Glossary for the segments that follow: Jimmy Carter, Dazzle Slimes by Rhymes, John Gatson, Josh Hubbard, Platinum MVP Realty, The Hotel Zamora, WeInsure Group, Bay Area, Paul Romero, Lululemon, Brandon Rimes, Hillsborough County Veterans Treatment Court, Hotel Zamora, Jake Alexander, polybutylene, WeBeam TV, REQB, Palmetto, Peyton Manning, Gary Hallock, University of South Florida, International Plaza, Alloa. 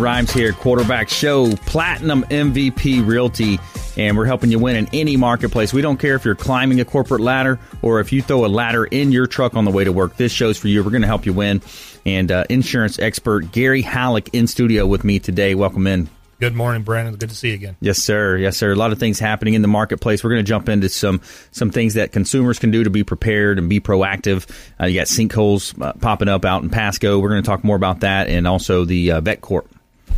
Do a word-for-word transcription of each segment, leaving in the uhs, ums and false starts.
Rimes here, Quarterback Show, Platinum M V P Realty, and we're helping you win in any marketplace. We don't care if you're climbing a corporate ladder or if you throw a ladder in your truck on the way to work. This show's for you. We're going to help you win. And uh, insurance expert Gary Hallock in studio with me today. Welcome in. Good morning, Brandon. Good to see you again. Yes, sir. Yes, sir. A lot of things happening in the marketplace. We're going to jump into some some things that consumers can do to be prepared and be proactive. Uh, you got sinkholes uh, popping up out in Pasco. We're going to talk more about that, and also the uh, vet court.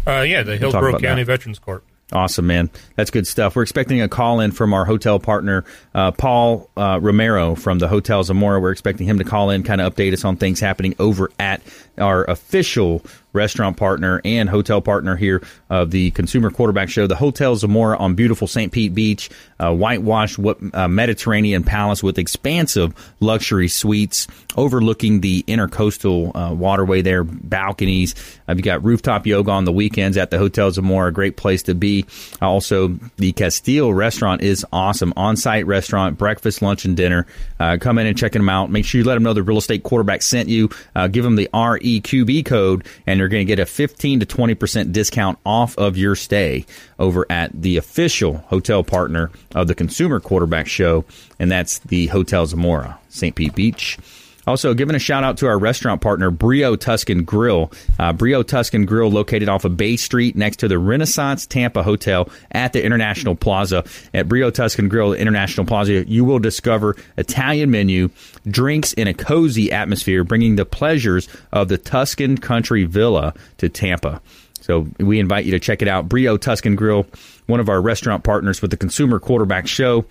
Uh, yeah, the Hillsborough County Veterans Court. Awesome, man. That's good stuff. We're expecting a call-in from our hotel partner, uh, Paul uh, Romero from the Hotel Zamora. We're expecting him to call in, kind of update us on things happening over at our official restaurant partner and hotel partner here of the Consumer Quarterback Show, the Hotel Zamora on beautiful Saint Pete Beach, a whitewashed uh, Mediterranean palace with expansive luxury suites overlooking the intercoastal uh, waterway there, balconies. Uh, you've got rooftop yoga on the weekends at the Hotel Zamora, a great place to be. Uh, also, the Castile Restaurant is awesome, on-site restaurant, breakfast, lunch, and dinner. Uh, come in and check them out. Make sure you let them know the real estate quarterback sent you. Uh, give them the R E Q B code, and you're going to get a fifteen to twenty percent discount off of your stay over at the official hotel partner of the Consumer Quarterback Show, and that's the Hotel Zamora, Saint Pete Beach. Also, giving a shout-out to our restaurant partner, Brio Tuscan Grill. Uh, Brio Tuscan Grill, located off of Bay Street next to the Renaissance Tampa Hotel at the International Plaza. At Brio Tuscan Grill, International Plaza, you will discover Italian menu, drinks in a cozy atmosphere, bringing the pleasures of the Tuscan Country Villa to Tampa. So we invite you to check it out. Brio Tuscan Grill, one of our restaurant partners with the Consumer Quarterback Show.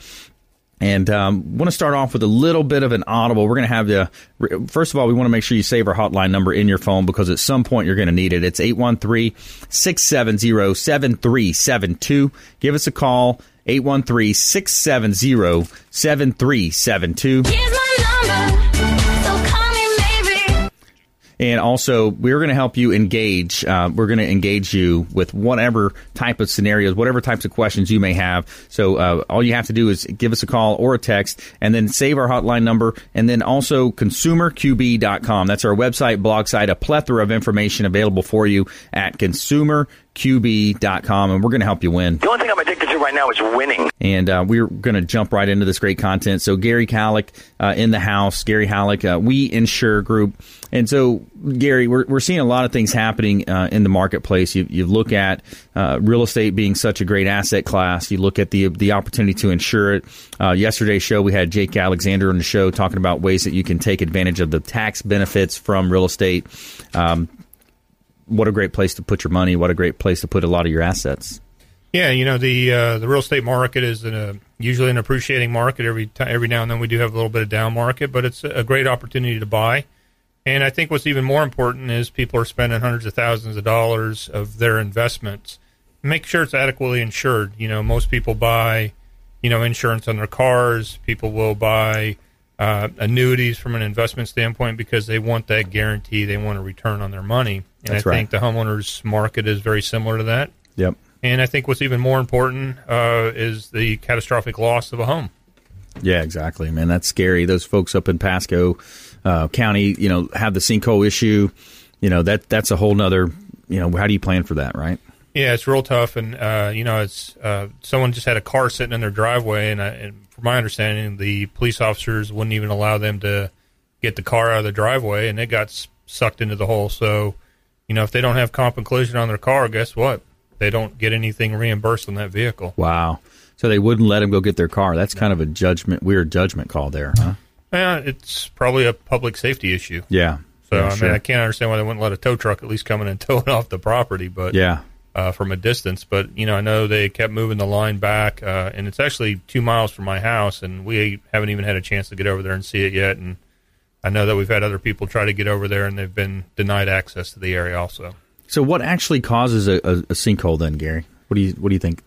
And um, want to start off with a little bit of an audible. We're going to have the – first of all, we want to make sure you save our hotline number in your phone because at some point you're going to need it. It's eight one three, six seven zero, seven three seven two. Give us a call, eight one three, six seven zero, seven three seven two. Here's my number. And also, we're going to help you engage. Uh, we're going to engage you with whatever type of scenarios, whatever types of questions you may have. So uh, all you have to do is give us a call or a text, and then save our hotline number, and then also consumer Q B dot com. That's our website, blog site, a plethora of information available for you at consumer Q B dot com, and we're going to help you win. The only thing I'm addicted to right now is winning. And uh, we're going to jump right into this great content. So Gary Hallock uh, in the house, Gary Hallock, uh, WeInsure Group. And so, Gary, we're we're seeing a lot of things happening uh, in the marketplace. You you look at uh, real estate being such a great asset class. You look at the the opportunity to insure it. Uh, yesterday's show, we had Jake Alexander on the show talking about ways that you can take advantage of the tax benefits from real estate. Um, what a great place to put your money. What a great place to put a lot of your assets. Yeah, you know, the uh, the real estate market is in a, usually an appreciating market. Every t- every now and then we do have a little bit of down market, but it's a great opportunity to buy. And I think what's even more important is people are spending hundreds of thousands of dollars of their investments. Make sure it's adequately insured. You know, most people buy, you know, insurance on their cars. People will buy uh, annuities from an investment standpoint because they want that guarantee. They want a return on their money. And That's I right. think the homeowners market is very similar to that. Yep. And I think what's even more important uh, is the catastrophic loss of a home. Yeah, exactly, man. That's scary. Those folks up in Pasco uh, County, you know, have the sinkhole issue. You know, that that's a whole nother, you know, how do you plan for that, right? Yeah, it's real tough. And, uh, you know, it's uh, someone just had a car sitting in their driveway. And, I, and from my understanding, the police officers wouldn't even allow them to get the car out of the driveway. And it got sucked into the hole. So, you know, if they don't have comp and collision on their car, guess what? They don't get anything reimbursed on that vehicle. Wow. So they wouldn't let them go get their car. That's kind of a judgment, weird judgment call there, huh? Yeah, it's probably a public safety issue. Yeah. So, yeah, I mean, sure. I can't understand why they wouldn't let a tow truck at least come in and tow it off the property, but yeah, uh, from a distance. But, you know, I know they kept moving the line back, uh, and it's actually two miles from my house, and we haven't even had a chance to get over there and see it yet. And I know that we've had other people try to get over there, and they've been denied access to the area also. So what actually causes a, a, a sinkhole then, Gary? What do you what do you think?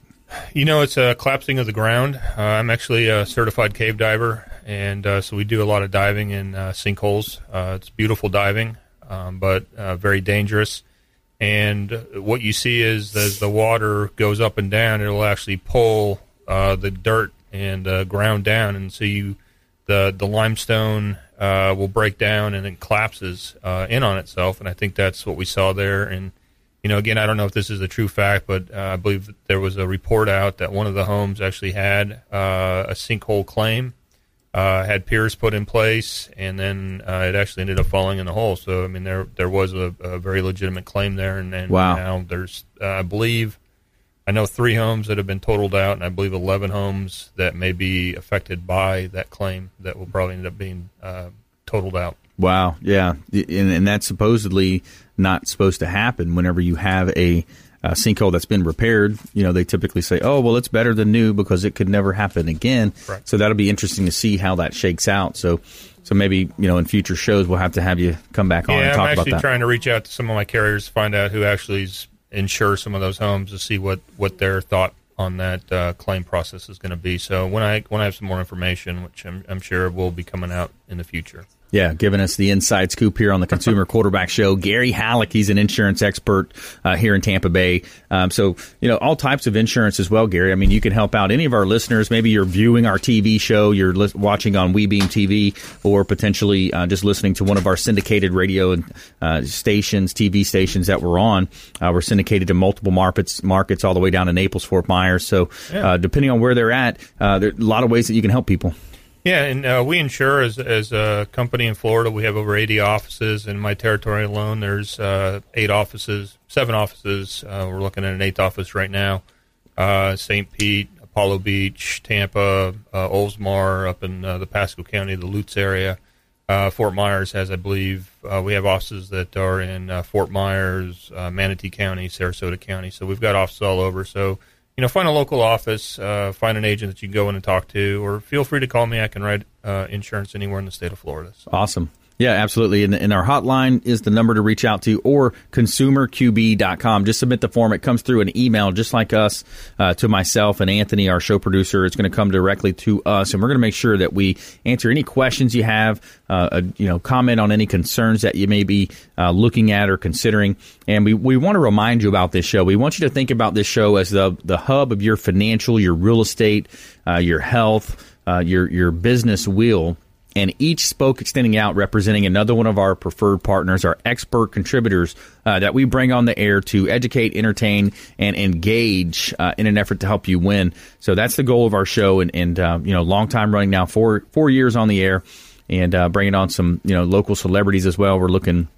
You know, it's a collapsing of the ground. Uh, I'm actually a certified cave diver, and uh, so we do a lot of diving in uh, sinkholes. Uh, it's beautiful diving, um, but uh, very dangerous. And what you see is as the water goes up and down, it'll actually pull uh, the dirt and uh, ground down, and so you the the limestone uh, will break down and it collapses uh, in on itself. And I think that's what we saw there. And you know, again, I don't know if this is a true fact, but uh, I believe that there was a report out that one of the homes actually had uh, a sinkhole claim, uh, had piers put in place, and then uh, it actually ended up falling in the hole. So, I mean, there there was a, a very legitimate claim there. And, and wow. Now there's, uh, I believe, I know three homes that have been totaled out, and I believe eleven homes that may be affected by that claim that will probably end up being uh, totaled out. Wow, yeah, and, and that's supposedly not supposed to happen. Whenever you have a, a sinkhole that's been repaired, you know, they typically say, oh, well, it's better than new because it could never happen again. Right. So that'll be interesting to see how that shakes out. So so maybe, you know, in future shows we'll have to have you come back on yeah, and talk about that. I'm actually trying to reach out to some of my carriers to find out who actually insures some of those homes to see what, what their thought on that uh, claim process is going to be. So when I, when I have some more information, which I'm, I'm sure will be coming out in the future. Yeah, giving us the inside scoop here on the Consumer Quarterback Show. Gary Hallock, he's an insurance expert uh, here in Tampa Bay. Um, so, you know, all types of insurance as well, Gary. I mean, you can help out any of our listeners. Maybe you're viewing our T V show, you're li- watching on WeBeam T V, or potentially uh, just listening to one of our syndicated radio uh, stations, T V stations that we're on. Uh, we're syndicated to multiple markets, markets all the way down to Naples, Fort Myers. So yeah. uh, depending on where they're at, uh, there are a lot of ways that you can help people. Yeah, and uh, we insure as, as a company in Florida. We have over eighty offices. In my territory alone, there's uh, eight offices, seven offices. Uh, we're looking at an eighth office right now. Uh, Saint Pete, Apollo Beach, Tampa, uh, Oldsmar, up in uh, the Pasco County, the Lutz area. Uh, Fort Myers has, I believe, uh, we have offices that are in uh, Fort Myers, uh, Manatee County, Sarasota County. So we've got offices all over. So, you know, find a local office, uh, find an agent that you can go in and talk to, or feel free to call me. I can write uh, insurance anywhere in the state of Florida. So. Awesome. Yeah, absolutely. And, and our hotline is the number to reach out to, or consumer Q B dot com. Just submit the form. It comes through an email just like us uh, to myself and Anthony, our show producer. It's going to come directly to us, and we're going to make sure that we answer any questions you have, uh, uh, you know, comment on any concerns that you may be uh, looking at or considering. And we, we want to remind you about this show. We want you to think about this show as the, the hub of your financial, your real estate, uh, your health, uh, your, your business wheel. And each spoke extending out representing another one of our preferred partners, our expert contributors uh, that we bring on the air to educate, entertain, and engage uh, in an effort to help you win. So that's the goal of our show, and, and uh, you know, long time running now, four four years on the air, and uh, bringing on some, you know, local celebrities as well. We're looking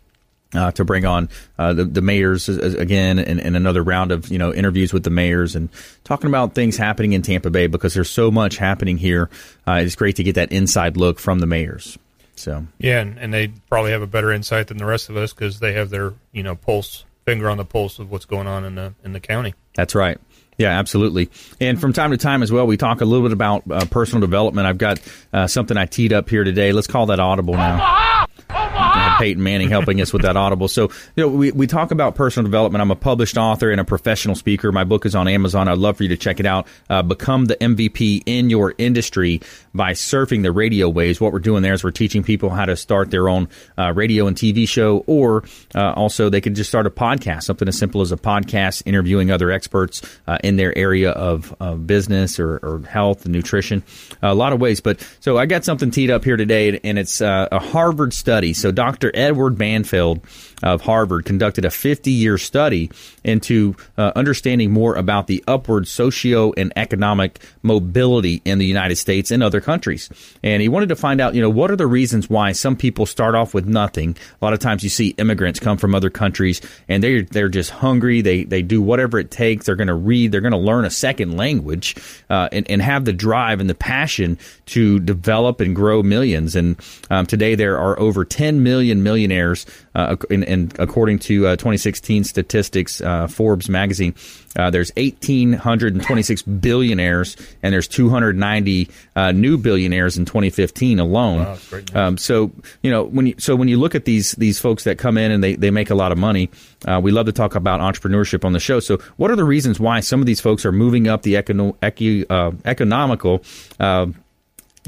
Uh, to bring on uh, the, the mayors again, and, and another round of, you know, interviews with the mayors and talking about things happening in Tampa Bay, because there's so much happening here. Uh, it's great to get that inside look from the mayors. So yeah, and, and they probably have a better insight than the rest of us because they have their, you know, pulse finger on the pulse of what's going on in the in the county. That's right. Yeah, absolutely. And from time to time as well, we talk a little bit about uh, personal development. I've got uh, something I teed up here today. Let's call that audible now. Uh, Peyton Manning helping us with that audible. So, you know, we, we talk about personal development. I'm a published author and a professional speaker. My book is on Amazon. I'd love for you to check it out. Uh, Become the M V P in your industry by surfing the radio waves. What we're doing there is we're teaching people how to start their own uh, radio and T V show, or uh, also they could just start a podcast, something as simple as a podcast, interviewing other experts uh, in their area of uh, business or, or health and nutrition, uh, a lot of ways. But so I got something teed up here today, and it's uh, a Harvard study. So Doctor Edward Banfield of Harvard conducted a fifty-year study into uh, understanding more about the upward socio and economic mobility in the United States and other countries. And he wanted to find out, you know, what are the reasons why some people start off with nothing? A lot of times you see immigrants come from other countries, and they're, they're just hungry. They, they do whatever it takes. They're going to read. They're going to learn a second language uh, and, and have the drive and the passion to develop and grow millions. And um, today there are over ten million American millionaires, uh, in, in, according to uh, twenty sixteen statistics, uh, Forbes magazine. Uh, there's one thousand eight hundred twenty-six billionaires, and there's two hundred ninety uh, new billionaires in twenty fifteen alone. Wow, great news. Um, so you know when you so when you look at these these folks that come in and they, they make a lot of money, uh, we love to talk about entrepreneurship on the show. So what are the reasons why some of these folks are moving up the econo- ecu- uh, economical uh,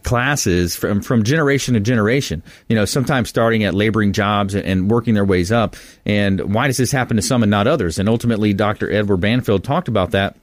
classes from from generation to generation, you know, sometimes starting at laboring jobs and, and working their ways up? And why does this happen to some and not others? And ultimately, Doctor Edward Banfield talked about that.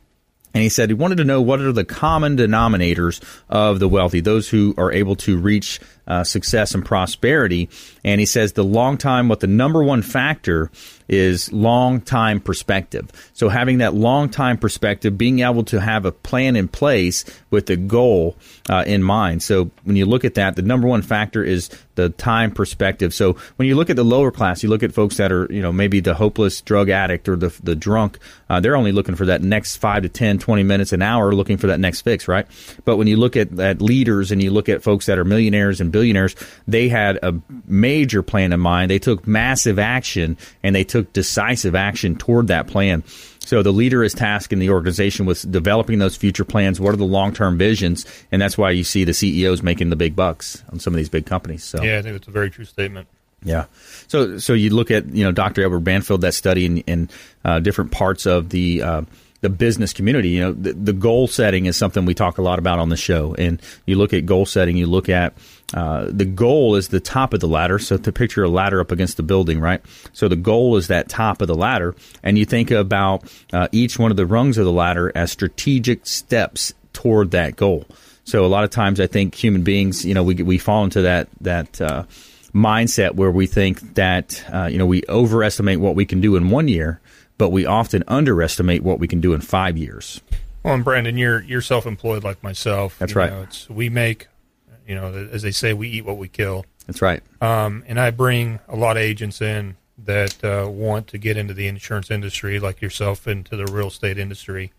And he said he wanted to know what are the common denominators of the wealthy, those who are able to reach uh, success and prosperity. And he says the long time, what the number one factor is, long time perspective. So having that long time perspective, being able to have a plan in place with the goal uh, in mind. So when you look at that, the number one factor is the time perspective. So when you look at the lower class, you look at folks that are, you know, maybe the hopeless drug addict or the the drunk. Uh, they're only looking for that next five to ten, twenty minutes, an hour, looking for that next fix, right? But when you look at, at leaders and you look at folks that are millionaires and billionaires, they had a major plan in mind. They took massive action, and they took decisive action toward that plan. So the leader is tasked in the organization with developing those future plans. What are the long-term visions? And that's why you see the C E Os making the big bucks on some of these big companies. So yeah, I think it's a very true statement. Yeah. So so you look at, you know, Doctor Edward Banfield, that study in, in uh, different parts of the uh, the business community. You know, the, the goal setting is something we talk a lot about on the show. And you look at goal setting, you look at uh, the goal is the top of the ladder. So to picture a ladder up against the building, right? So the goal is that top of the ladder. And you think about uh, each one of the rungs of the ladder as strategic steps toward that goal. So a lot of times I think human beings, you know, we we fall into that that uh mindset where we think that, uh, you know, we overestimate what we can do in one year, but we often underestimate what we can do in five years. Well, and Brandon, you're, you're self-employed like myself. That's you right. Know, it's, we make, you know, as they say, we eat what we kill. That's right. Um, and I bring a lot of agents in that uh, want to get into the insurance industry like yourself, into the real estate industry.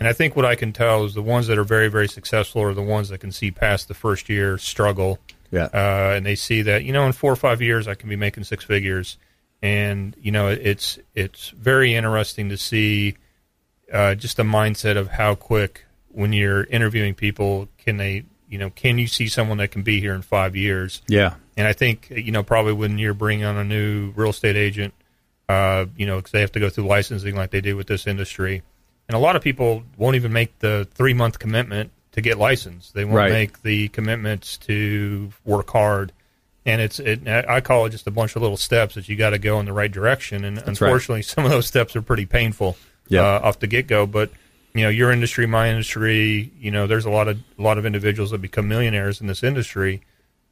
And I think what I can tell is the ones that are very, very successful are the ones that can see past the first year struggle. Yeah, uh, and they see that, you know, in four or five years I can be making six figures, and you know it's it's very interesting to see uh, just the mindset of how quick when you're interviewing people can they you know can you see someone that can be here in five years? Yeah, and I think you know probably when you're bringing on a new real estate agent, uh, you know, because they have to go through licensing like they do with this industry, and a lot of people won't even make the three month commitment to get licensed. They won't right. make the commitments to work hard. And it's it, I call it just a bunch of little steps that you got to go in the right direction. And that's unfortunately, right. some of those steps are pretty painful yeah. uh, off the get-go. But, you know, your industry, my industry, you know, there's a lot of a lot of individuals that become millionaires in this industry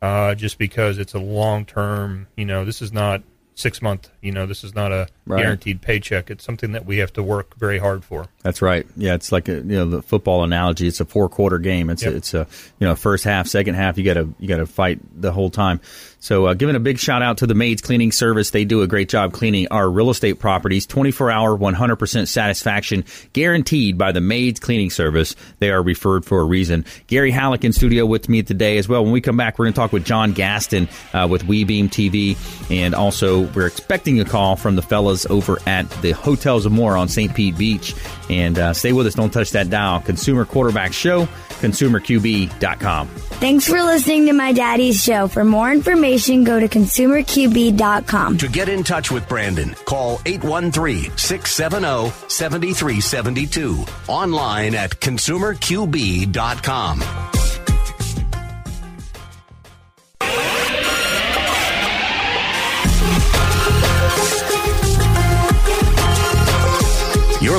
uh, just because it's a long-term, you know, this is not six-month, you know, this is not a right. guaranteed paycheck. It's something that we have to work very hard for. That's right. Yeah, it's like a, you know, the football analogy. It's a four-quarter game. It's yep. a, it's a you know first half, second half. You gotta you gotta fight the whole time. So, uh, giving a big shout out to the Maids Cleaning Service. They do a great job cleaning our real estate properties. twenty-four hour, one hundred percent satisfaction guaranteed by the Maids Cleaning Service. They are referred for a reason. Gary Hallock in studio with me today as well. When we come back, we're going to talk with John Gaston uh, with WeBeam T V, and also we're expecting a call from the fellas over at the Hotel Zamora on Saint Pete Beach. And uh, stay with us. Don't touch that dial. Consumer Quarterback Show, Consumer Q B dot com. Thanks for listening to My Daddy's Show. For more information, go to Consumer Q B dot com. To get in touch with Brandon, call eight one three, six seven zero, seven three seven two. Online at Consumer Q B dot com. You're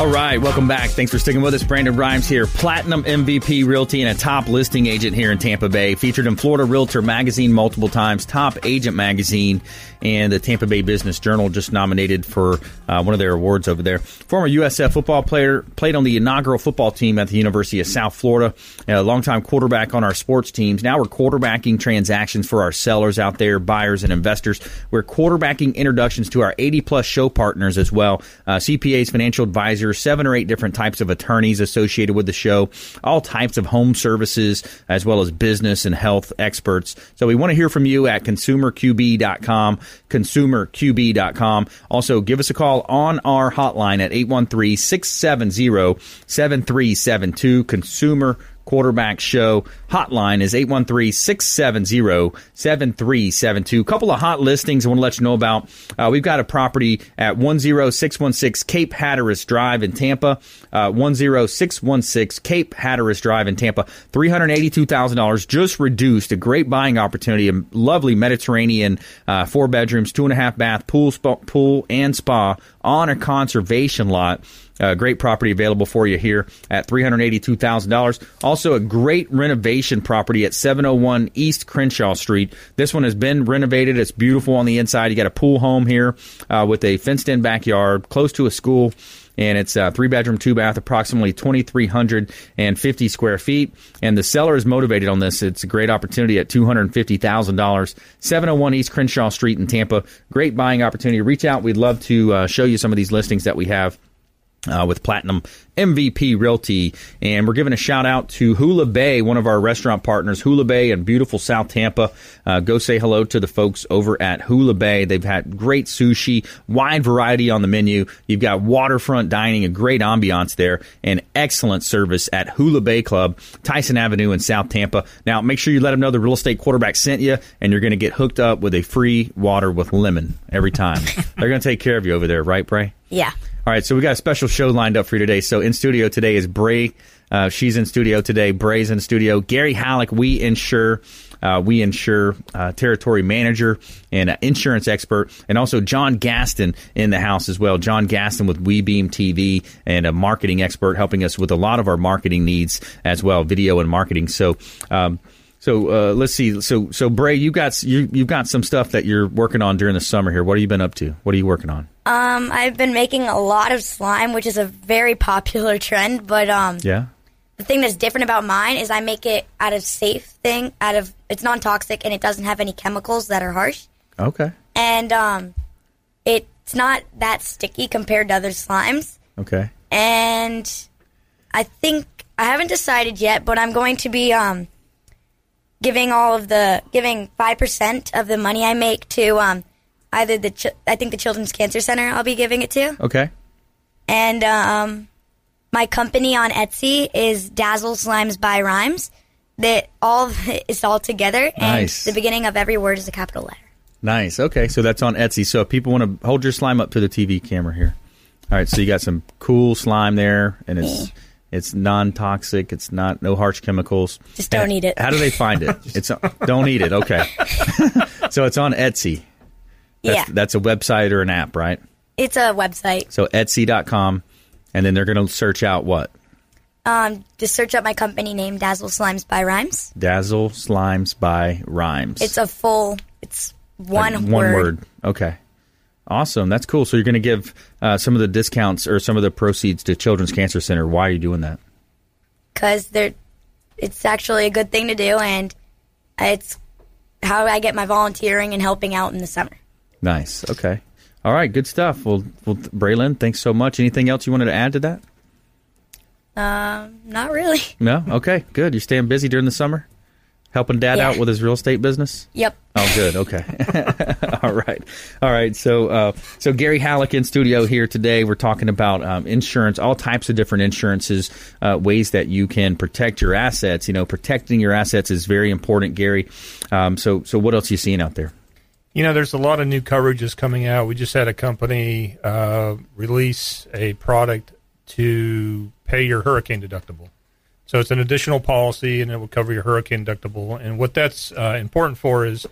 All right, welcome back. Thanks for sticking with us. Brandon Rimes here, Platinum M V P Realty and a top listing agent here in Tampa Bay. Featured in Florida Realtor Magazine multiple times, Top Agent Magazine, and the Tampa Bay Business Journal, just nominated for uh, one of their awards over there. Former U S F football player, played on the inaugural football team at the University of South Florida, a longtime quarterback on our sports teams. Now we're quarterbacking transactions for our sellers out there, buyers and investors. We're quarterbacking introductions to our eighty-plus show partners as well, uh, C P As, financial advisors, seven or eight different types of attorneys associated with the show, all types of home services, as well as business and health experts. So we want to hear from you at consumer Q B dot com, consumer Q B dot com. Also, give us a call on our hotline at eight one three, six seven zero, seven three seven two, Consumer Quarterback Show. Hotline is eight one three, six seven zero, seven three seven two. A couple of hot listings I want to let you know about. Uh, we've got a property at one oh six one six Cape Hatteras Drive in Tampa. Uh, one oh six one six Cape Hatteras Drive in Tampa. three hundred eighty-two thousand dollars, just reduced. A great buying opportunity. A lovely Mediterranean, uh, four bedrooms, two and a half bath, pool, spa, pool and spa on a conservation lot. Uh, great property available for you here at three hundred eighty-two thousand dollars. Also, a great renovation property at seven oh one East Crenshaw Street. This one has been renovated. It's beautiful on the inside. You got a pool home here uh, with a fenced-in backyard, close to a school. And it's a three-bedroom, two-bath, approximately two thousand three hundred fifty square feet. And the seller is motivated on this. It's a great opportunity at two hundred fifty thousand dollars. seven oh one East Crenshaw Street in Tampa. Great buying opportunity. Reach out. We'd love to uh, show you some of these listings that we have Uh, with Platinum M V P Realty. And we're giving a shout out to Hula Bay, one of our restaurant partners. Hula Bay in beautiful South Tampa. Uh, go say hello to the folks over at Hula Bay. They've had great sushi, wide variety on the menu. You've got waterfront dining, a great ambiance there, and excellent service at Hula Bay Club, Tyson Avenue in South Tampa. Now, make sure you let them know the real estate quarterback sent you, and you're going to get hooked up with a free water with lemon every time. They're going to take care of you over there, right, Bray? Yeah. All right, so we got a special show lined up for you today. So in studio today is Bray. Uh, she's in studio today. Bray's in studio. Gary Hallock, We Insure, uh, We Insure uh, territory manager and uh, insurance expert, and also John Gaston in the house as well. John Gaston with WeBeam T V and a marketing expert, helping us with a lot of our marketing needs as well, video and marketing. So, um, so uh, let's see. So, so Bray, you got you you've got some stuff that you're working on during the summer here. What have you been up to? What are you working on? Um, I've been making a lot of slime, which is a very popular trend, but um, yeah. The thing that's different about mine is I make it out of safe thing, out of it's non-toxic and it doesn't have any chemicals that are harsh. Okay. And um, it's not that sticky compared to other slimes. Okay. And I think I haven't decided yet, but I'm going to be um giving all of the giving five percent of the money I make to um Either the, ch- I think the Children's Cancer Center I'll be giving it to. Okay. And um, my company on Etsy is Dazzle Slimes by Rhymes. That all it's all together. Nice. And the beginning of every word is a capital letter. Nice. Okay, so that's on Etsy. So if people want to hold your slime up to the T V camera here. All right, so you got some cool slime there, and it's it's non-toxic. It's not no harsh chemicals. Just don't and eat it. How do they find it? It's don't eat it. Okay. So it's on Etsy. That's, yeah. That's a website or an app, right? It's a website. So Etsy dot com, and then they're going to search out what? Um, just search up my company name, Dazzle Slimes by Rhymes. Dazzle Slimes by Rhymes. It's a full, it's one like, word. One word. Okay. Awesome. That's cool. So you're going to give uh, some of the discounts or some of the proceeds to Children's Cancer Center. Why are you doing that? Because they're, it's actually a good thing to do, and it's how I get my volunteering and helping out in the summer. Nice. Okay. All right. Good stuff. Well, well, Braylon, thanks so much. Anything else you wanted to add to that? Um, not really. No? Okay. Good. You're staying busy during the summer? Helping Dad yeah. out with his real estate business? Yep. Oh, good. Okay. All right. All right. So, uh, so Gary Hallock in studio here today. We're talking about um, insurance, all types of different insurances, uh, ways that you can protect your assets. You know, protecting your assets is very important, Gary. Um, so, so what else are you seeing out there? You know, there's a lot of new coverages coming out. We just had a company uh, release a product to pay your hurricane deductible. So it's an additional policy, and it will cover your hurricane deductible. And what that's uh, important for is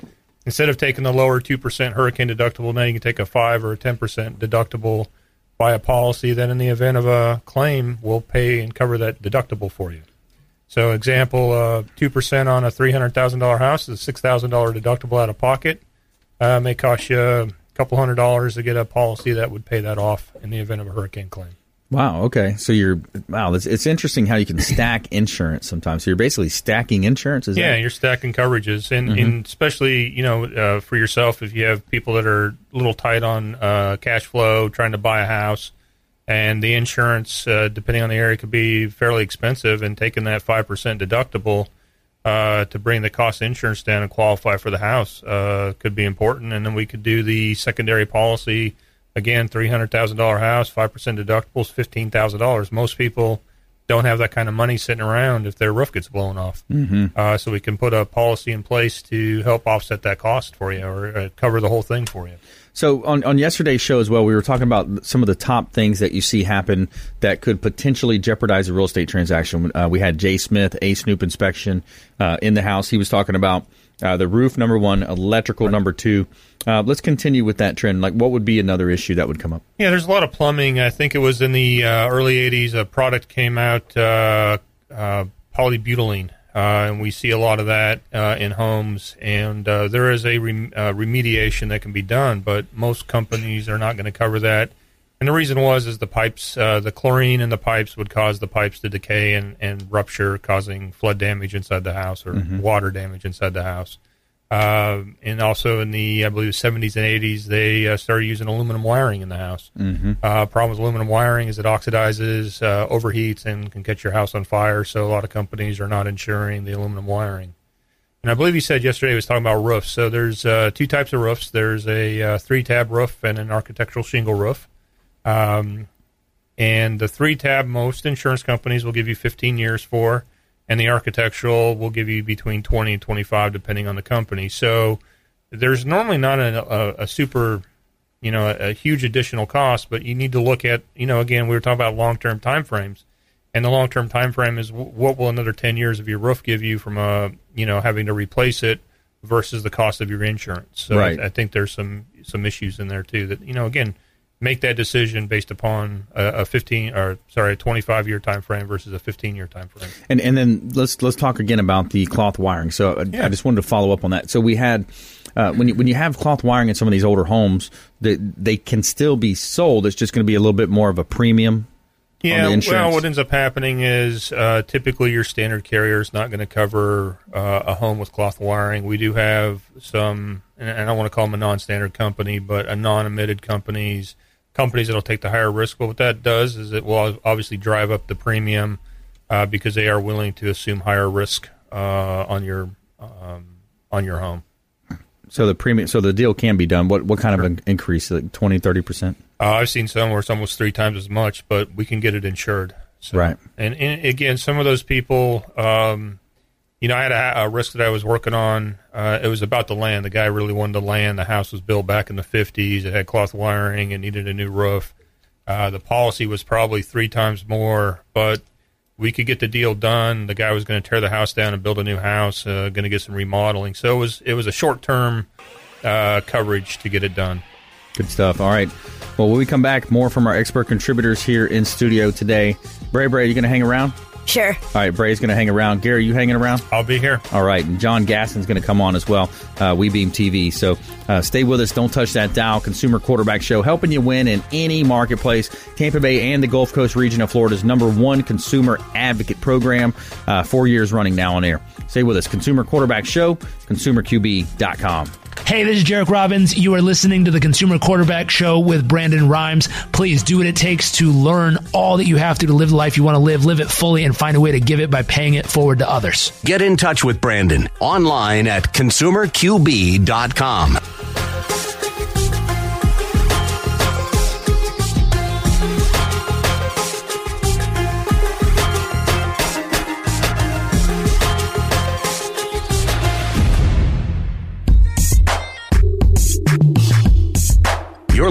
instead of taking the lower two percent hurricane deductible, now you can take a five or a ten percent deductible by a policy that in the event of a claim will pay and cover that deductible for you. So example, uh, two percent on a three hundred thousand dollars house is a six thousand dollars deductible out of pocket. Uh, may cost you a couple hundred dollars to get a policy that would pay that off in the event of a hurricane claim. Wow, okay. So you're, wow, it's, it's interesting how you can stack insurance sometimes. So you're basically stacking insurances. Yeah, that? You're stacking coverages. And, mm-hmm. and especially, you know, uh, for yourself, if you have people that are a little tight on uh, cash flow, trying to buy a house, and the insurance, uh, depending on the area, could be fairly expensive, and taking that five percent deductible uh, to bring the cost of insurance down and qualify for the house uh, could be important. And then we could do the secondary policy. Again, three hundred thousand dollars house, five percent deductibles, fifteen thousand dollars. Most people don't have that kind of money sitting around if their roof gets blown off. Mm-hmm. Uh, so we can put a policy in place to help offset that cost for you, or uh, cover the whole thing for you. So on, on yesterday's show as well, we were talking about some of the top things that you see happen that could potentially jeopardize a real estate transaction. Uh, we had Jay Smith, a Snoop inspection uh, in the house. He was talking about Uh, the roof, number one, electrical, number two. Uh, let's continue with that trend. Like, what would be another issue that would come up? Yeah, there's a lot of plumbing. I think it was in the uh, early eighties, a product came out, uh, uh, polybutylene, uh, and we see a lot of that uh, in homes. And uh, there is a rem- uh, remediation that can be done, but most companies are not going to cover that. And the reason was is the pipes, uh, the chlorine in the pipes would cause the pipes to decay and, and rupture, causing flood damage inside the house, or mm-hmm. water damage inside the house. Uh, and also in the, I believe, seventies and eighties, they uh, started using aluminum wiring in the house. Mm-hmm. Uh, problem with aluminum wiring is it oxidizes, uh, overheats, and can catch your house on fire. So a lot of companies are not insuring the aluminum wiring. And I believe you said yesterday he was talking about roofs. So there's uh, two types of roofs. There's a uh, three-tab roof and an architectural shingle roof. Um, and the three tab, most insurance companies will give you fifteen years for, and the architectural will give you between twenty and twenty-five, depending on the company. So there's normally not a, a, a super, you know, a, a huge additional cost, but you need to look at, you know, again, we were talking about long-term timeframes, and the long-term timeframe is w- what will another ten years of your roof give you from, uh, you know, having to replace it versus the cost of your insurance. So right. I think there's some, some issues in there too that, you know, again, make that decision based upon a, a fifteen or sorry, a twenty-five year time frame versus a fifteen year time frame. And and then let's let's talk again about the cloth wiring. So yeah. I just wanted to follow up on that. So we had uh, when you, when you have cloth wiring in some of these older homes, they, they can still be sold. It's just going to be a little bit more of a premium. Yeah. On the insurance. Well, what ends up happening is uh, typically your standard carrier is not going to cover uh, a home with cloth wiring. We do have some, and I don't want to call them a non-standard company, but a non-admitted companies. Companies that will take the higher risk. But what that does is it will obviously drive up the premium uh, because they are willing to assume higher risk uh, on your um, on your home. So the premium, so the deal can be done. What what kind sure. of an increase? Like twenty, thirty percent? Uh, I've seen some where it's almost three times as much, but we can get it insured. So, right. And, and again, some of those people, um, you know, I had a, a risk that I was working on. Uh, it was about the land. The guy really wanted the land. The house was built back in the fifties. It had cloth wiring. It needed a new roof. Uh, the policy was probably three times more, but we could get the deal done. The guy was going to tear the house down and build a new house, uh, going to get some remodeling. So it was, it was a short-term uh, coverage to get it done. Good stuff. All right. Well, when we come back, more from our expert contributors here in studio today. Bray, Bray, you going to hang around? Sure. All right, Bray's going to hang around. Gary, you hanging around? I'll be here. All right, and John Gatson's going to come on as well, uh, WeBeam T V. So uh, stay with us. Don't touch that dial. Consumer Quarterback Show, helping you win in any marketplace. Tampa Bay and the Gulf Coast region of Florida's number one consumer advocate program, uh, four years running now on air. Stay with us. Consumer Quarterback Show, consumer Q B dot com. Hey, this is Jerick Robbins. You are listening to the Consumer Quarterback Show with Brandon Rimes. Please do what it takes to learn all that you have to to live the life you want to live. Live it fully and find a way to give it by paying it forward to others. Get in touch with Brandon online at consumer Q B dot com. You're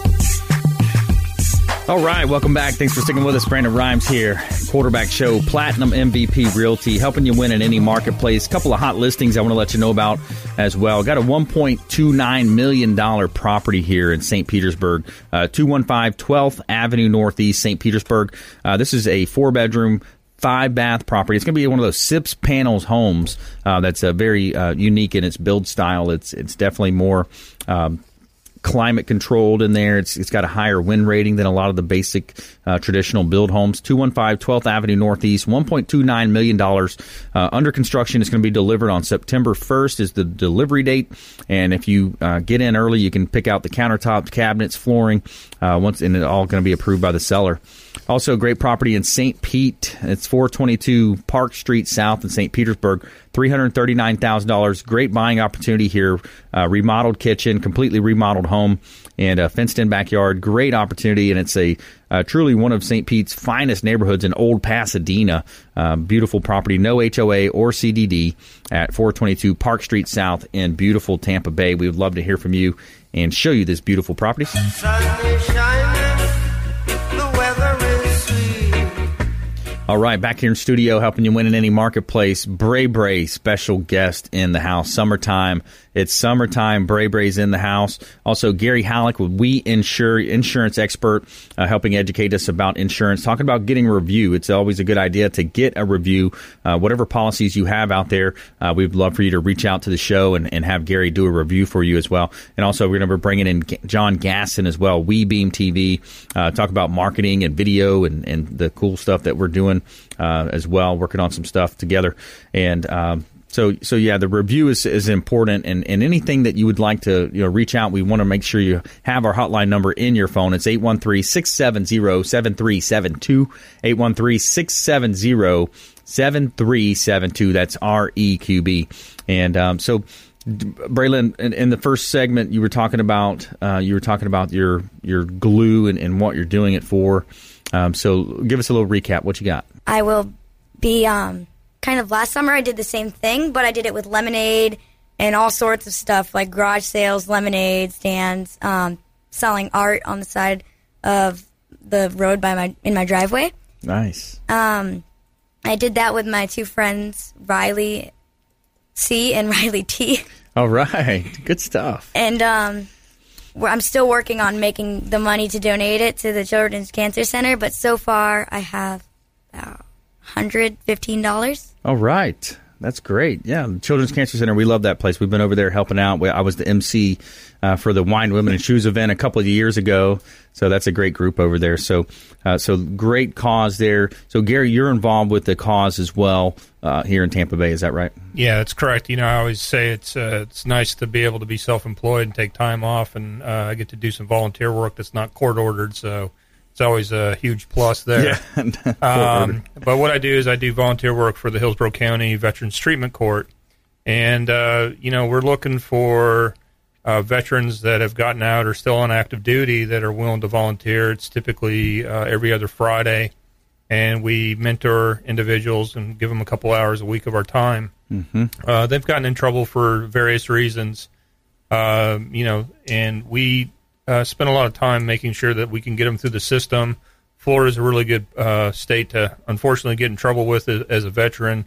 All right, welcome back. Thanks for sticking with us. Brandon Rimes here. Quarterback Show, Platinum M V P Realty, helping you win in any marketplace. A couple of hot listings I want to let you know about as well. Got a one point two nine million dollars property here in Saint Petersburg, uh, two one five twelfth Avenue Northeast, Saint Petersburg. Uh, this is a four-bedroom, five-bath property. It's going to be one of those Sips Panels homes uh, that's uh, very uh, unique in its build style. It's it's definitely more um, climate controlled in there. It's It's got a higher wind rating than a lot of the basic uh, traditional build homes. two one five twelfth Avenue Northeast, one point two nine million dollars uh, under construction. It's going to be delivered on September first is the delivery date. And if you uh, get in early, you can pick out the countertops, cabinets, flooring, uh, once, and it's all going to be approved by the seller. Also, a great property in Saint Pete. It's four twenty-two Park Street South in Saint Petersburg. three hundred thirty-nine thousand dollars. Great buying opportunity here. Uh, remodeled kitchen, completely remodeled home, and a fenced-in backyard. Great opportunity, and it's a uh, truly one of Saint Pete's finest neighborhoods in Old Pasadena. Uh, beautiful property. No H O A or C D D at four twenty-two Park Street South in beautiful Tampa Bay. We would love to hear from you and show you this beautiful property. All right, back here in studio, helping you win in any marketplace. Bray Bray, special guest in the house. Summertime. It's summertime. Bray Bray's in the house. Also, Gary Hallock with WeInsure, insurance expert, uh, helping educate us about insurance. Talking about getting a review. It's always a good idea to get a review. Uh, whatever policies you have out there, uh, we'd love for you to reach out to the show and, and have Gary do a review for you as well. And also, we're going to be bringing in John Gatson as well, WeBeam T V. Uh, talk about marketing and video and, and the cool stuff that we're doing uh, as well, working on some stuff together. And, um, So, so yeah, the review is, is important, and, and anything that you would like to, you know, reach out, we want to make sure you have our hotline number in your phone. It's eight one three, six seven zero, seven three seven two, eight one three, six seven zero, seven three seven two. That's R E Q B. And um, so, Braylon, in, in the first segment, you were talking about uh, you were talking about your your glue and, and what you're doing it for. Um, so, give us a little recap. What you got? I will be. Um Kind of last summer, I did the same thing, but I did it with lemonade and all sorts of stuff, like garage sales, lemonade stands, um, selling art on the side of the road by my in my driveway. Nice. Um, I did that with my two friends, Riley C and Riley T. All right. Good stuff. And um, I'm still working on making the money to donate it to the Children's Cancer Center, but so far I have about one hundred fifteen dollars. All right. That's great. Yeah, the Children's Cancer Center, we love that place. We've been over there helping out. We, I was the M C uh, for the Wine, Women, and Shoes event a couple of years ago. So that's a great group over there. So uh, so great cause there. So, Gary, you're involved with the cause as well uh, here in Tampa Bay. Is that right? Yeah, that's correct. You know, I always say it's uh, it's nice to be able to be self-employed and take time off, and uh, I get to do some volunteer work that's not court-ordered, so it's always a huge plus there. Yeah. um, but what I do is I do volunteer work for the Hillsborough County Veterans Treatment Court. And, uh, you know, we're looking for uh, veterans that have gotten out or still on active duty that are willing to volunteer. It's typically uh, every other Friday. And we mentor individuals and give them a couple hours a week of our time. Mm-hmm. Uh, they've gotten in trouble for various reasons, uh, you know, and we Uh, spend a lot of time making sure that we can get them through the system. Florida's a really good uh, state to, unfortunately, get in trouble with as a veteran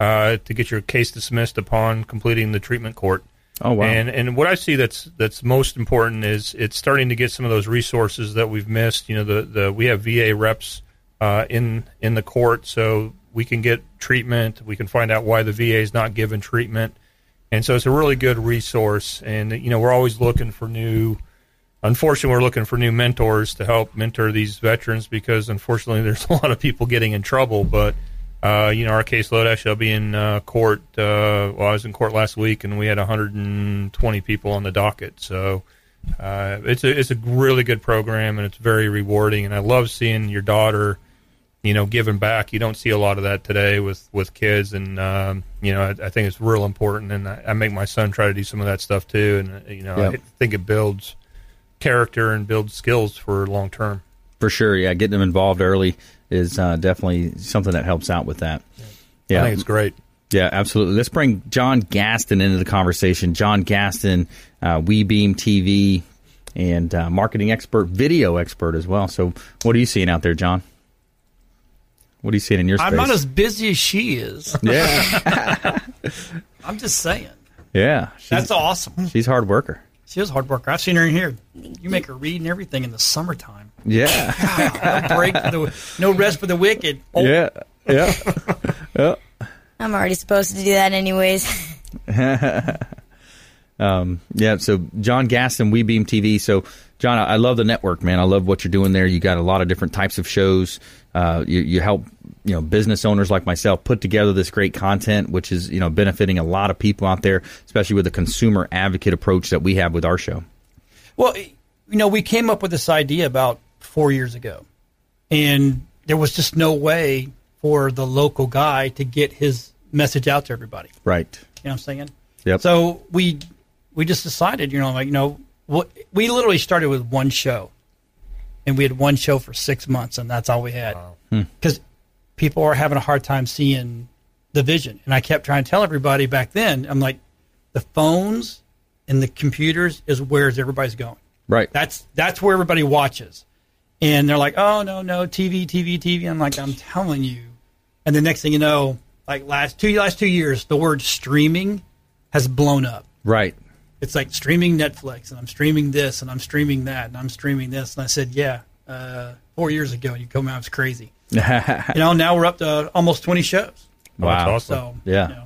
uh, to get your case dismissed upon completing the treatment court. Oh, wow. And and what I see that's that's most important is it's starting to get some of those resources that we've missed. You know, the, the we have V A reps uh, in in the court, so we can get treatment. We can find out why the V A is not given treatment. And so it's a really good resource. And, you know, we're always looking for new Unfortunately, we're looking for new mentors to help mentor these veterans because, unfortunately, there's a lot of people getting in trouble. But, uh, you know, our caseload actually will be in uh, court. Uh, well, I was in court last week, and we had one hundred twenty people on the docket. So uh, it's a, it's a really good program, and it's very rewarding. And I love seeing your daughter, you know, giving back. You don't see a lot of that today with, with kids. And, um, you know, I, I think it's real important. And I, I make my son try to do some of that stuff, too. And, you know, yep. I think it builds character and build skills for long term. For sure, yeah. Getting them involved early is uh, definitely something that helps out with that. Yeah. yeah. I think it's great. Yeah, absolutely. Let's bring John Gaston into the conversation. John Gaston, uh, WeBeam T V, and uh, marketing expert, video expert as well. So what are you seeing out there, John? What are you seeing in your space? I'm not as busy as she is. Yeah. I'm just saying. Yeah. That's awesome. She's a hard worker. She is a hard worker. I've seen her in here. You make her read and everything in the summertime. Yeah. God, no break for the, no rest for the wicked. Oh. Yeah. Yeah. Yeah. I'm already supposed to do that anyways. um, yeah, so John Gatson, WeBeam T V. So, John, I love the network, man. I love what you're doing there. You got a lot of different types of shows. Uh, you, you help, you know, business owners like myself put together this great content, which is, you know, benefiting a lot of people out there, especially with the consumer advocate approach that we have with our show. Well, you know, we came up with this idea about four years ago, and there was just no way for the local guy to get his message out to everybody. Right. You know what I'm saying? Yep. So we we just decided, you know, like, you know, we literally started with one show, and we had one show for six months, and that's all we had. Because wow. people are having a hard time seeing the vision. And I kept trying to tell everybody back then, I'm like, the phones and the computers is where everybody's going. Right. That's that's where everybody watches. And they're like, oh, no, no, T V, T V, T V. I'm like, I'm telling you. And the next thing you know, like last two last two years, the word streaming has blown up. Right. It's like streaming Netflix, and I'm streaming this, and I'm streaming that, and I'm streaming this. And I said, yeah, uh, four years ago, you come out, it's crazy. You know, now we're up to almost twenty shows. Wow. That's awesome. So, yeah. You know,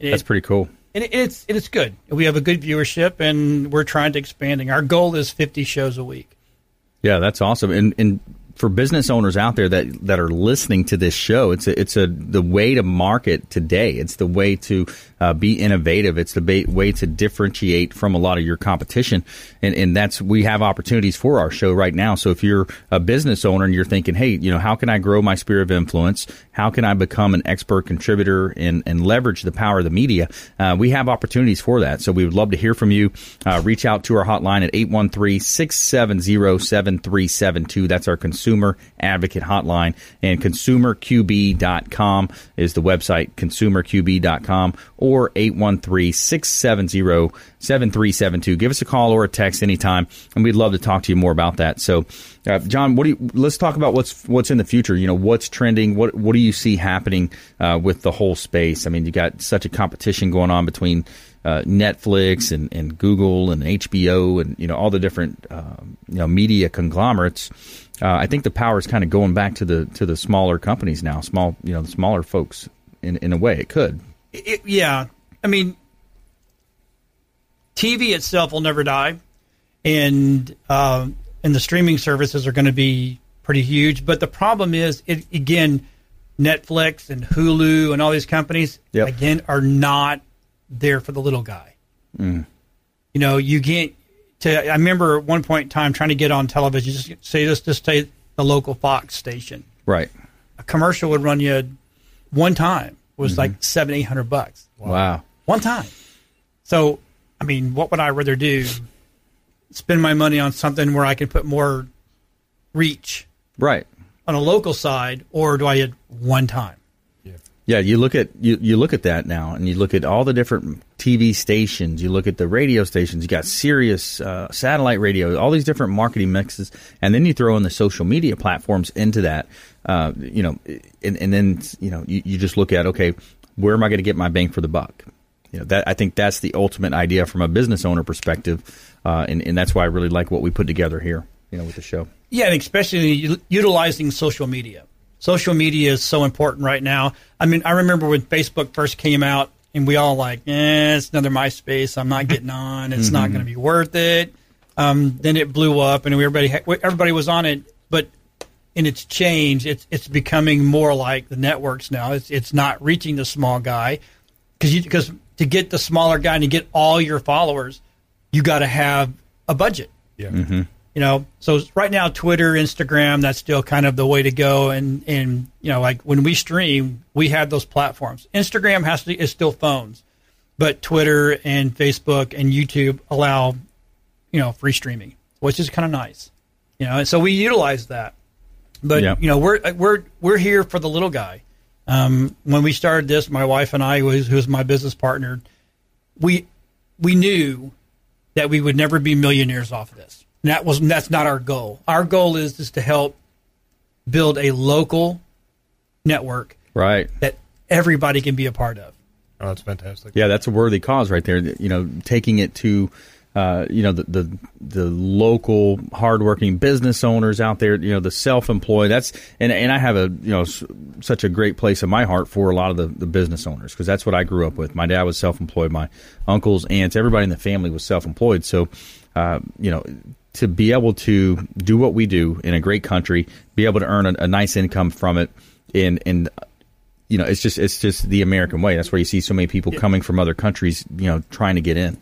it, that's pretty cool. And it, it's, it, it's good. We have a good viewership, and we're trying to expand. Our goal is fifty shows a week. Yeah, that's awesome. And and for business owners out there that, that are listening to this show, it's a, it's a the way to market today. It's the way to uh, be innovative. It's the ba- way to differentiate from a lot of your competition. And and that's we have opportunities for our show right now. So if you're a business owner and you're thinking, hey, you know, how can I grow my sphere of influence? How can I become an expert contributor and, and leverage the power of the media? Uh, we have opportunities for that. So we would love to hear from you. Uh, reach out to our hotline at eight one three, six seven zero, seven three seven two. That's our Consumer Advocate Hotline. And Consumer Q B dot com is the website, Consumer Q B dot com, or eight one three, six seven zero, seven three seven two. Give us a call or a text anytime, and we'd love to talk to you more about that. So, uh, John, what do you, let's talk about what's what's in the future. You know, what's trending? What what do you see happening uh, with the whole space? I mean, you got such a competition going on between uh, Netflix and, and Google and H B O and, you know, all the different uh, you know, media conglomerates. Uh, I think the power is kind of going back to the to the smaller companies now, small you know the smaller folks. In in a way, it could. It, yeah, I mean, T V itself will never die, and uh, and the streaming services are going to be pretty huge. But the problem is, it, again, Netflix and Hulu and all these companies, yep. again, are not there for the little guy. Mm. You know, you can't. To, I remember at one point in time trying to get on television. Just say this, just say the local Fox station. Right. A commercial would run you one time was mm-hmm. like seven, eight hundred bucks. Wow. wow. One time. So, I mean, what would I rather do? Spend my money on something where I can put more reach, right, on a local side, or do I hit one time? Yeah, yeah. You look at you, you look at that now, and you look at all the different T V stations. You look at the radio stations. You got Sirius, uh, satellite radio, all these different marketing mixes, and then you throw in the social media platforms into that. Uh, you know, and, and then you know you, you just look at, okay, where am I going to get my bang for the buck? You know, that I think that's the ultimate idea from a business owner perspective, uh, and, and that's why I really like what we put together here, you know, with the show. Yeah, and especially utilizing social media. Social media is so important right now. I mean, I remember when Facebook first came out, and we all like, eh, it's another MySpace. I'm not getting on. It's mm-hmm. not going to be worth it. Um, then it blew up, and everybody everybody was on it. But in its change, it's it's becoming more like the networks now. It's it's not reaching the small guy, because you because to get the smaller guy and to get all your followers, you got to have a budget. Yeah. Mm-hmm. You know, so right now, Twitter, Instagram, that's still kind of the way to go. And, and you know, like when we stream, we have those platforms. Instagram has to is still phones, but Twitter and Facebook and YouTube allow, you know, free streaming, which is kind of nice. You know, and so we utilize that. But yeah. you know, we're we're we're here for the little guy. Um, when we started this, my wife and I, who's, who's my business partner, we we knew that we would never be millionaires off of this. And that was, and that's not our goal. Our goal is, is to help build a local network, right, that everybody can be a part of. Oh, that's fantastic. Yeah, that's a worthy cause right there. You know, taking it to, uh, you know, the, the the local hardworking business owners out there. You know, the self-employed. That's and and I have a you know s- such a great place in my heart for a lot of the, the business owners, because that's what I grew up with. My dad was self-employed. My uncles, aunts, everybody in the family was self-employed. So, uh, you know, to be able to do what we do in a great country, be able to earn a, a nice income from it, and and. You know, it's just it's just the American way. That's where you see so many people coming from other countries, you know, trying to get in.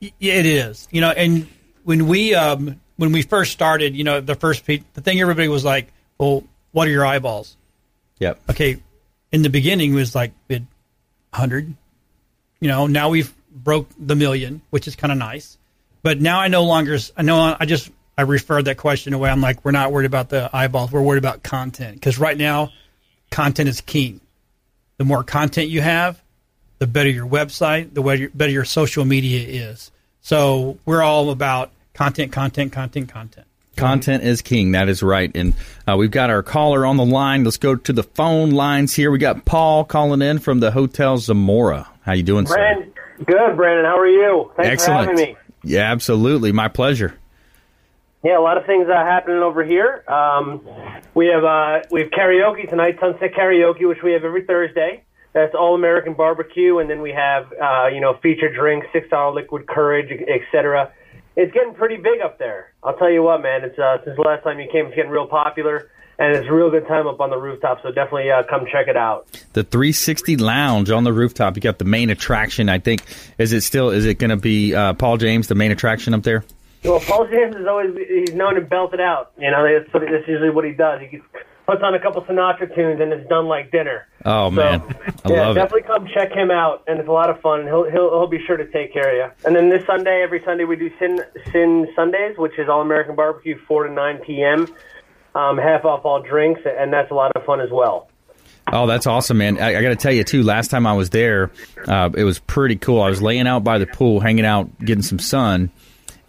Yeah, it is. You know, and when we um, when we first started, you know, the first pe- the thing everybody was like, "Well, what are your eyeballs?" Yep. Okay. In the beginning, it was like a hundred. You know, now we've broke the million, which is kind of nice. But now I no longer I know I just I referred that question away. I'm like, we're not worried about the eyeballs. We're worried about content, because right now, content is king. The more content you have, the better your website, the way better your social media is. So we're all about content, content, content, content. Content is king. That is right. And uh, we've got our caller on the line. Let's go to the phone lines here. We got Paul calling in from the Hotel Zamora. How you doing, Brandon, sir? Good, Brandon. How are you? Thanks Excellent. for having me. Yeah, absolutely. My pleasure. Yeah, a lot of things are uh, happening over here. Um, we have uh, we have karaoke tonight, Sunset Karaoke, which we have every Thursday. That's all American barbecue, and then we have uh, you know featured drinks, six dollar liquid courage, et cetera. It's getting pretty big up there. I'll tell you what, man. It's uh, since the last time you came, it's getting real popular, and it's a real good time up on the rooftop. So definitely uh, come check it out. The three sixty Lounge on the rooftop. You got the main attraction, I think. Is it still? Is it going to be uh, Paul James, the main attraction up there? Well, Paul James is always, he's known to belt it out. You know, that's, that's usually what he does. He puts on a couple Sinatra tunes and it's done like dinner. Oh, so, man. I yeah, love definitely it. Come check him out, and it's a lot of fun. He'll, he'll he'll be sure to take care of you. And then this Sunday, every Sunday, we do Sin Sin Sundays, which is All-American Barbecue, four to nine p.m., um, half off all drinks, and that's a lot of fun as well. Oh, that's awesome, man. I, I got to tell you, too, last time I was there, uh, it was pretty cool. I was laying out by the pool, hanging out, getting some sun.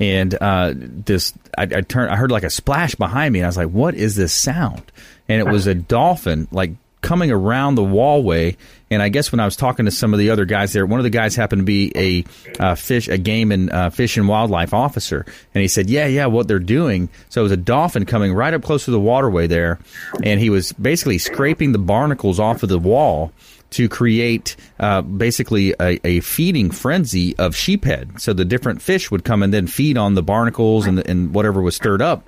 And uh, this, I, I turned. I heard like a splash behind me, and I was like, "What is this sound?" And it was a dolphin, like coming around the wallway. And I guess when I was talking to some of the other guys there, one of the guys happened to be a uh, fish, a game and uh, fish and wildlife officer, and he said, "Yeah, yeah, what they're doing." So it was a dolphin coming right up close to the waterway there, and he was basically scraping the barnacles off of the wall to create uh, basically a, a feeding frenzy of sheephead. So the different fish would come and then feed on the barnacles and, the, and whatever was stirred up.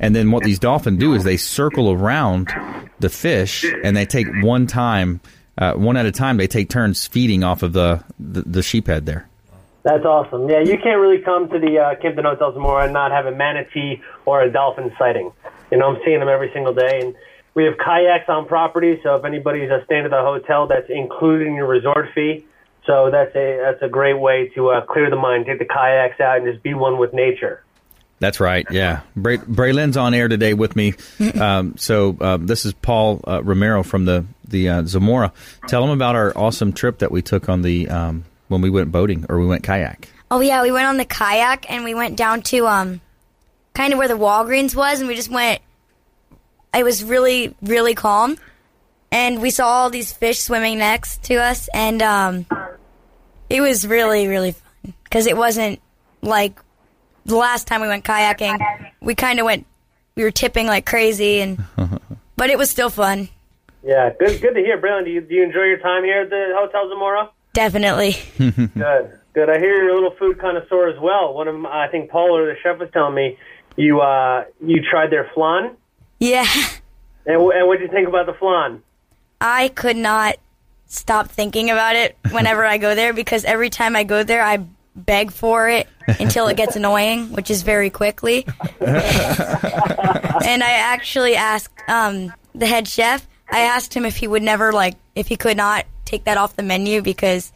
And then what these dolphins do is they circle around the fish, and they take one time, uh, one at a time, they take turns feeding off of the, the, the sheephead there. That's awesome. Yeah, you can't really come to the uh, Kimpton Hotel Zamora and not have a manatee or a dolphin sighting. You know, I'm seeing them every single day, and we have kayaks on property, so if anybody's uh, staying at the hotel, that's included in your resort fee. So that's a that's a great way to uh, clear the mind, take the kayaks out, and just be one with nature. That's right, yeah. Bray, Braylon's on air today with me. Um, so um, this is Paul uh, Romero from the, the uh, Zamora. Tell him about our awesome trip that we took on the um, when we went boating, or we went kayak. Oh, yeah, we went on the kayak, and we went down to um, kind of where the Walgreens was, and we just went. It was really, really calm, and we saw all these fish swimming next to us, and um, it was really, really fun, because it wasn't like the last time we went kayaking. We kind of went, we were tipping like crazy, and but it was still fun. Yeah, good good to hear, Braylon. Do you, do you enjoy your time here at the Hotel Zamora? Definitely. Good, good. I hear you're a little food connoisseur as well. One of them, I think Paul or the chef was telling me, you, uh, you tried their flan. Yeah. And, w- and what did you think about the flan? I could not stop thinking about it whenever I go there, because every time I go there, I beg for it until it gets annoying, which is very quickly. And I actually asked um, the head chef, I asked him if he would never, like, if he could not take that off the menu, because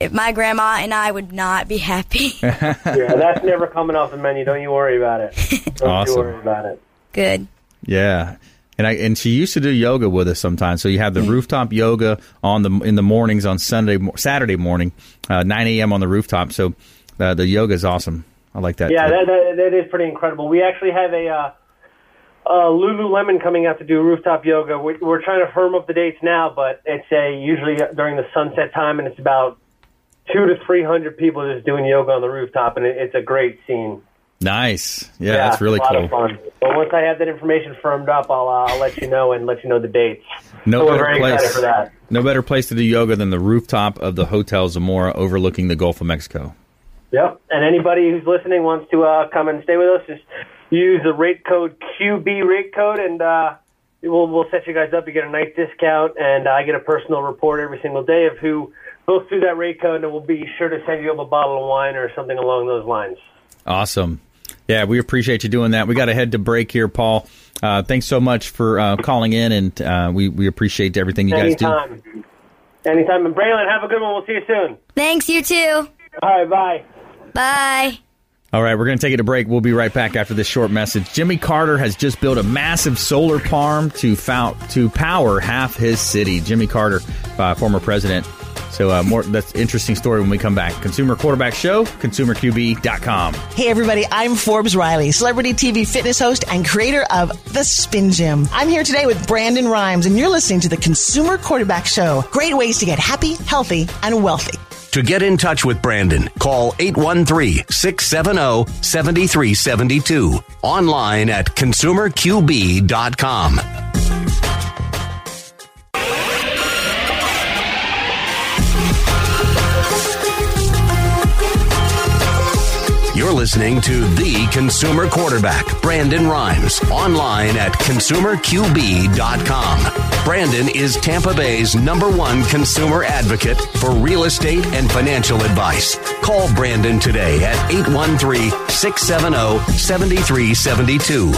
if my grandma and I would not be happy. Yeah, that's never coming off the menu. Don't you worry about it. Don't awesome. you worry about it. Good. Yeah, and I and she used to do yoga with us sometimes. So you have the rooftop yoga on the in the mornings on Sunday, Saturday morning, uh, nine a.m. on the rooftop. So uh, the yoga is awesome. I like that. Yeah, that, that that is pretty incredible. We actually have a uh, uh, Lululemon coming out to do rooftop yoga. We're, we're trying to firm up the dates now, but it's a usually during the sunset time, and it's about two to three hundred people just doing yoga on the rooftop, and it, it's a great scene. Nice. Yeah, yeah, that's really cool. But well, once I have that information firmed up, I'll, uh, I'll let you know and let you know the dates. No so better we're very place. Excited for that. No better place to do yoga than the rooftop of the Hotel Zamora overlooking the Gulf of Mexico. Yep. And anybody who's listening wants to uh, come and stay with us, just use the rate code Q B rate code, and uh, we'll we'll set you guys up. You get a nice discount, and I get a personal report every single day of who goes through that rate code, and we'll be sure to send you up a bottle of wine or something along those lines. Awesome. Yeah, we appreciate you doing that. We got to head to break here, Paul. Uh, thanks so much for uh, calling in, and uh, we, we appreciate everything you Anytime. guys do. Anytime. And Braylon, have a good one. We'll see you soon. Thanks, you too. All right, bye. Bye. All right, we're going to take it a break. We'll be right back after this short message. Jimmy Carter has just built a massive solar farm to, found, to power half his city. Jimmy Carter, uh, former president. So uh, more that's an interesting story when we come back. Consumer Quarterback Show, Consumer Q B dot com. Hey, everybody. I'm Forbes Riley, celebrity T V fitness host and creator of The Spin Gym. I'm here today with Brandon Rimes, and you're listening to the Consumer Quarterback Show. Great ways to get happy, healthy, and wealthy. To get in touch with Brandon, call eight one three, six seven zero, seven three seven two. Online at Consumer Q B dot com. You're listening to The Consumer Quarterback, Brandon Rimes, online at Consumer Q B dot com. Brandon is Tampa Bay's number one consumer advocate for real estate and financial advice. Call Brandon today at eight one three, six seven zero, seven three seven two.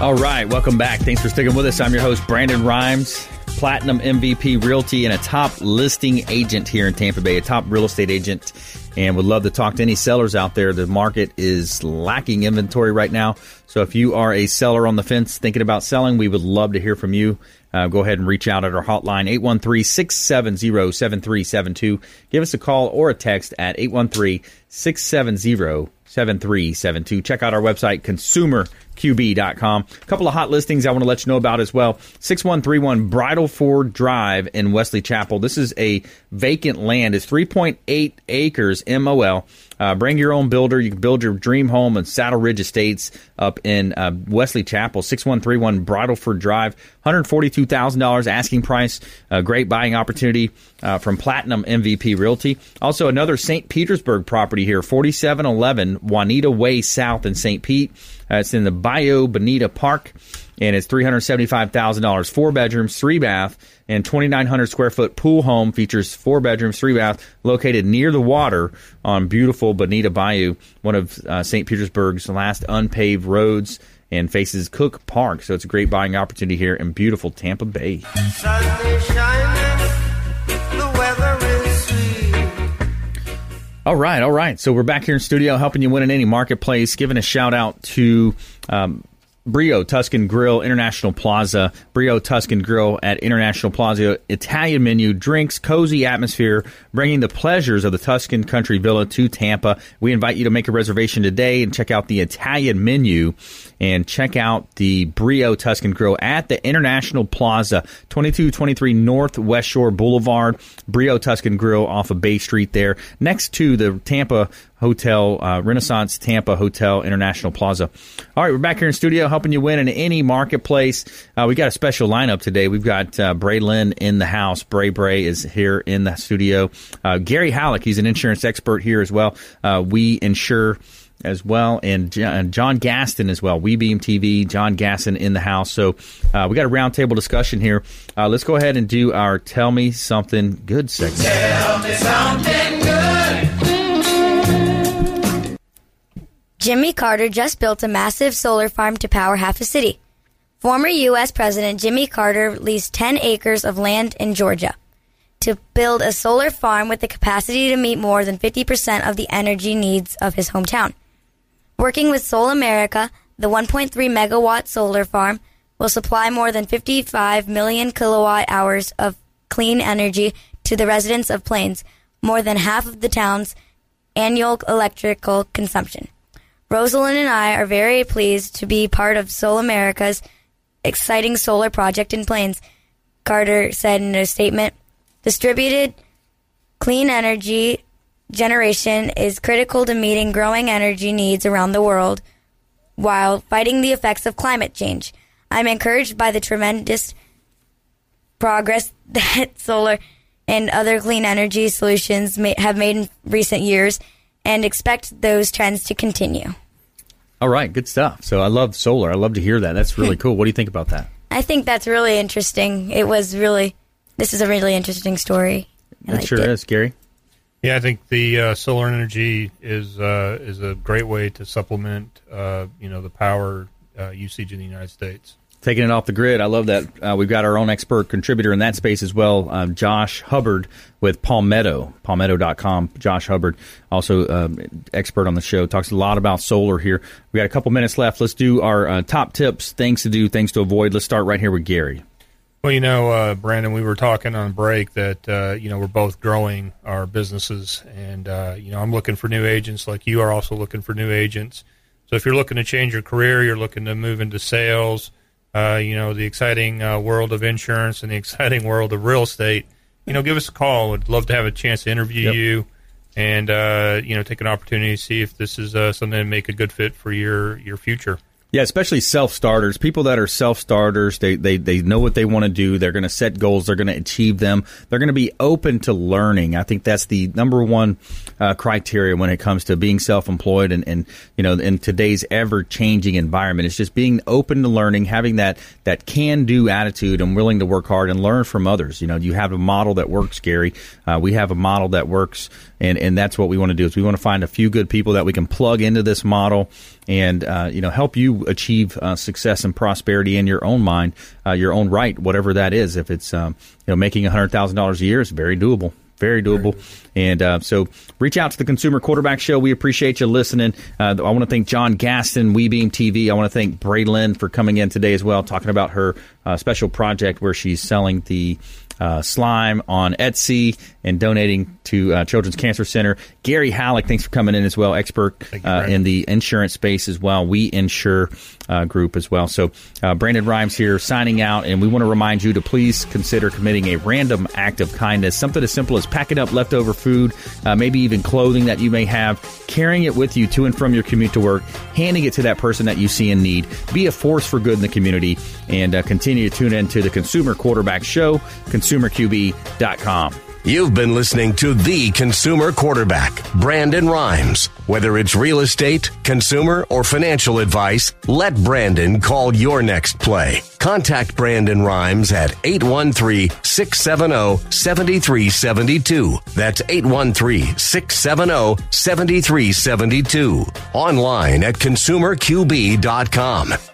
All right, welcome back. Thanks for sticking with us. I'm your host, Brandon Rimes, Platinum M V P Realty and a top listing agent here in Tampa Bay, a top real estate agent. And would love to talk to any sellers out there. The market is lacking inventory right now. So if you are a seller on the fence thinking about selling, we would love to hear from you. Uh, go ahead and reach out at our hotline, eight one three, six seven zero, seven three seven two. Give us a call or a text at eight one three, six seven zero, seven three seven two. Check out our website, Consumer Q B dot com. A couple of hot listings I want to let you know about as well. six one three one Bridal Ford Drive in Wesley Chapel. This is a vacant land. It's three point eight acres M O L. Uh, bring your own builder. You can build your dream home in Saddle Ridge Estates up in uh, Wesley Chapel. six one three one Bridal Ford Drive. one hundred forty-two thousand dollars asking price. A great buying opportunity uh, from Platinum M V P Realty. Also, another Saint Petersburg property here, forty-seven eleven Juanita Way South in Saint Pete. Uh, it's in the Bio Bonita Park, and it's three hundred seventy-five thousand dollars. Four bedrooms, three bath, and twenty-nine hundred square foot pool home features four bedrooms, three bath, located near the water on beautiful Bonita Bayou, one of uh, Saint Petersburg's last unpaved roads, and faces Cook Park. So it's a great buying opportunity here in beautiful Tampa Bay. Sunday shining, the weather is sweet. All right, all right. So we're back here in studio helping you win in any marketplace, giving a shout out to um, Brio Tuscan Grill, International Plaza. Brio Tuscan Grill at International Plaza. Italian menu, drinks, cozy atmosphere, bringing the pleasures of the Tuscan Country Villa to Tampa. We invite you to make a reservation today and check out the Italian menu and check out the Brio Tuscan Grill at the International Plaza, twenty-two twenty-three North West Shore Boulevard. Brio Tuscan Grill off of Bay Street there, next to the Tampa Hotel, uh, Renaissance Tampa Hotel, International Plaza. All right, we're back here in studio helping you win in any marketplace. Uh, we got a special lineup today. We've got uh, Bray Lynn in the house. Bray Bray is here in the studio. Uh, Gary Hallock, he's an insurance expert here as well. Uh, we insure as well, and John Gaston as well. WeBeam T V, John Gaston in the house. So uh, we got a roundtable discussion here. Uh, let's go ahead and do our Tell Me Something Good segment. Tell me something good. Jimmy Carter just built a massive solar farm to power half a city. Former U S President Jimmy Carter leased ten acres of land in Georgia to build a solar farm with the capacity to meet more than fifty percent of the energy needs of his hometown. Working with Sol America, the one point three megawatt solar farm will supply more than fifty-five million kilowatt hours of clean energy to the residents of Plains, more than half of the town's annual electrical consumption. Rosalind and I are very pleased to be part of Sol America's exciting solar project in Plains, Carter said in a statement. Distributed clean energy generation is critical to meeting growing energy needs around the world while fighting the effects of climate change. I'm encouraged by the tremendous progress that solar and other clean energy solutions may have made in recent years and expect those trends to continue. All right, good stuff. So I love solar. I love to hear that. That's really cool. What do you think about that? I think that's really interesting. It was really, this is a really interesting story. I it sure it. is, Gary. Yeah, I think the uh, solar energy is uh, is a great way to supplement, uh, you know, the power uh, usage in the United States. Taking it off the grid. I love that. Uh, we've got our own expert contributor in that space as well, um, Josh Hubbard with Palmetto, palmetto dot com. Josh Hubbard, also um, expert on the show, talks a lot about solar here. We've got a couple minutes left. Let's do our uh, top tips, things to do, things to avoid. Let's start right here with Gary. Well, you know, uh, Brandon, we were talking on break that, uh, you know, we're both growing our businesses. And, uh, you know, I'm looking for new agents like you are also looking for new agents. So if you're looking to change your career, you're looking to move into sales, Uh, you know, the exciting uh, world of insurance and the exciting world of real estate, you know, give us a call. We'd love to have a chance to interview yep. you and, uh, you know, take an opportunity to see if this is uh, something that make a good fit for your, your future. Yeah, especially self-starters. People that are self-starters, they, they, they know what they want to do. They're going to set goals. They're going to achieve them. They're going to be open to learning. I think that's the number one uh, criteria when it comes to being self-employed and, and, you know, in today's ever-changing environment. It's just being open to learning, having that, that can-do attitude and willing to work hard and learn from others. You know, you have a model that works, Gary. Uh, we have a model that works, and, and that's what we want to do is we want to find a few good people that we can plug into this model and, uh, you know, help you achieve uh, success and prosperity in your own mind, uh, your own right, whatever that is. If it's um, you know making one hundred thousand dollars a year, it's very doable, very doable. And uh, so reach out to the Consumer Quarterback Show. We appreciate you listening. Uh, I want to thank John Gaston, WeBeam T V. I want to thank Braylin for coming in today as well, talking about her uh, special project where she's selling the Uh, slime on Etsy and donating to uh, Children's Cancer Center. Gary Hallock, thanks for coming in as well, expert you, uh, in the insurance space as well. WeInsure uh, group as well. So uh, Brandon Rimes here signing out, and we want to remind you to please consider committing a random act of kindness, something as simple as packing up leftover food, uh, maybe even clothing that you may have, carrying it with you to and from your commute to work, handing it to that person that you see in need. Be a force for good in the community, and uh, continue to tune in to the Consumer Quarterback Show. Consumer Q B dot com. You've been listening to the Consumer Quarterback, Brandon Rimes. Whether it's real estate, consumer, or financial advice, let Brandon call your next play. Contact Brandon Rimes at eight one three, six seven zero, seven three seven two. That's eight one three, six seven zero, seven three seven two. Online at Consumer Q B dot com.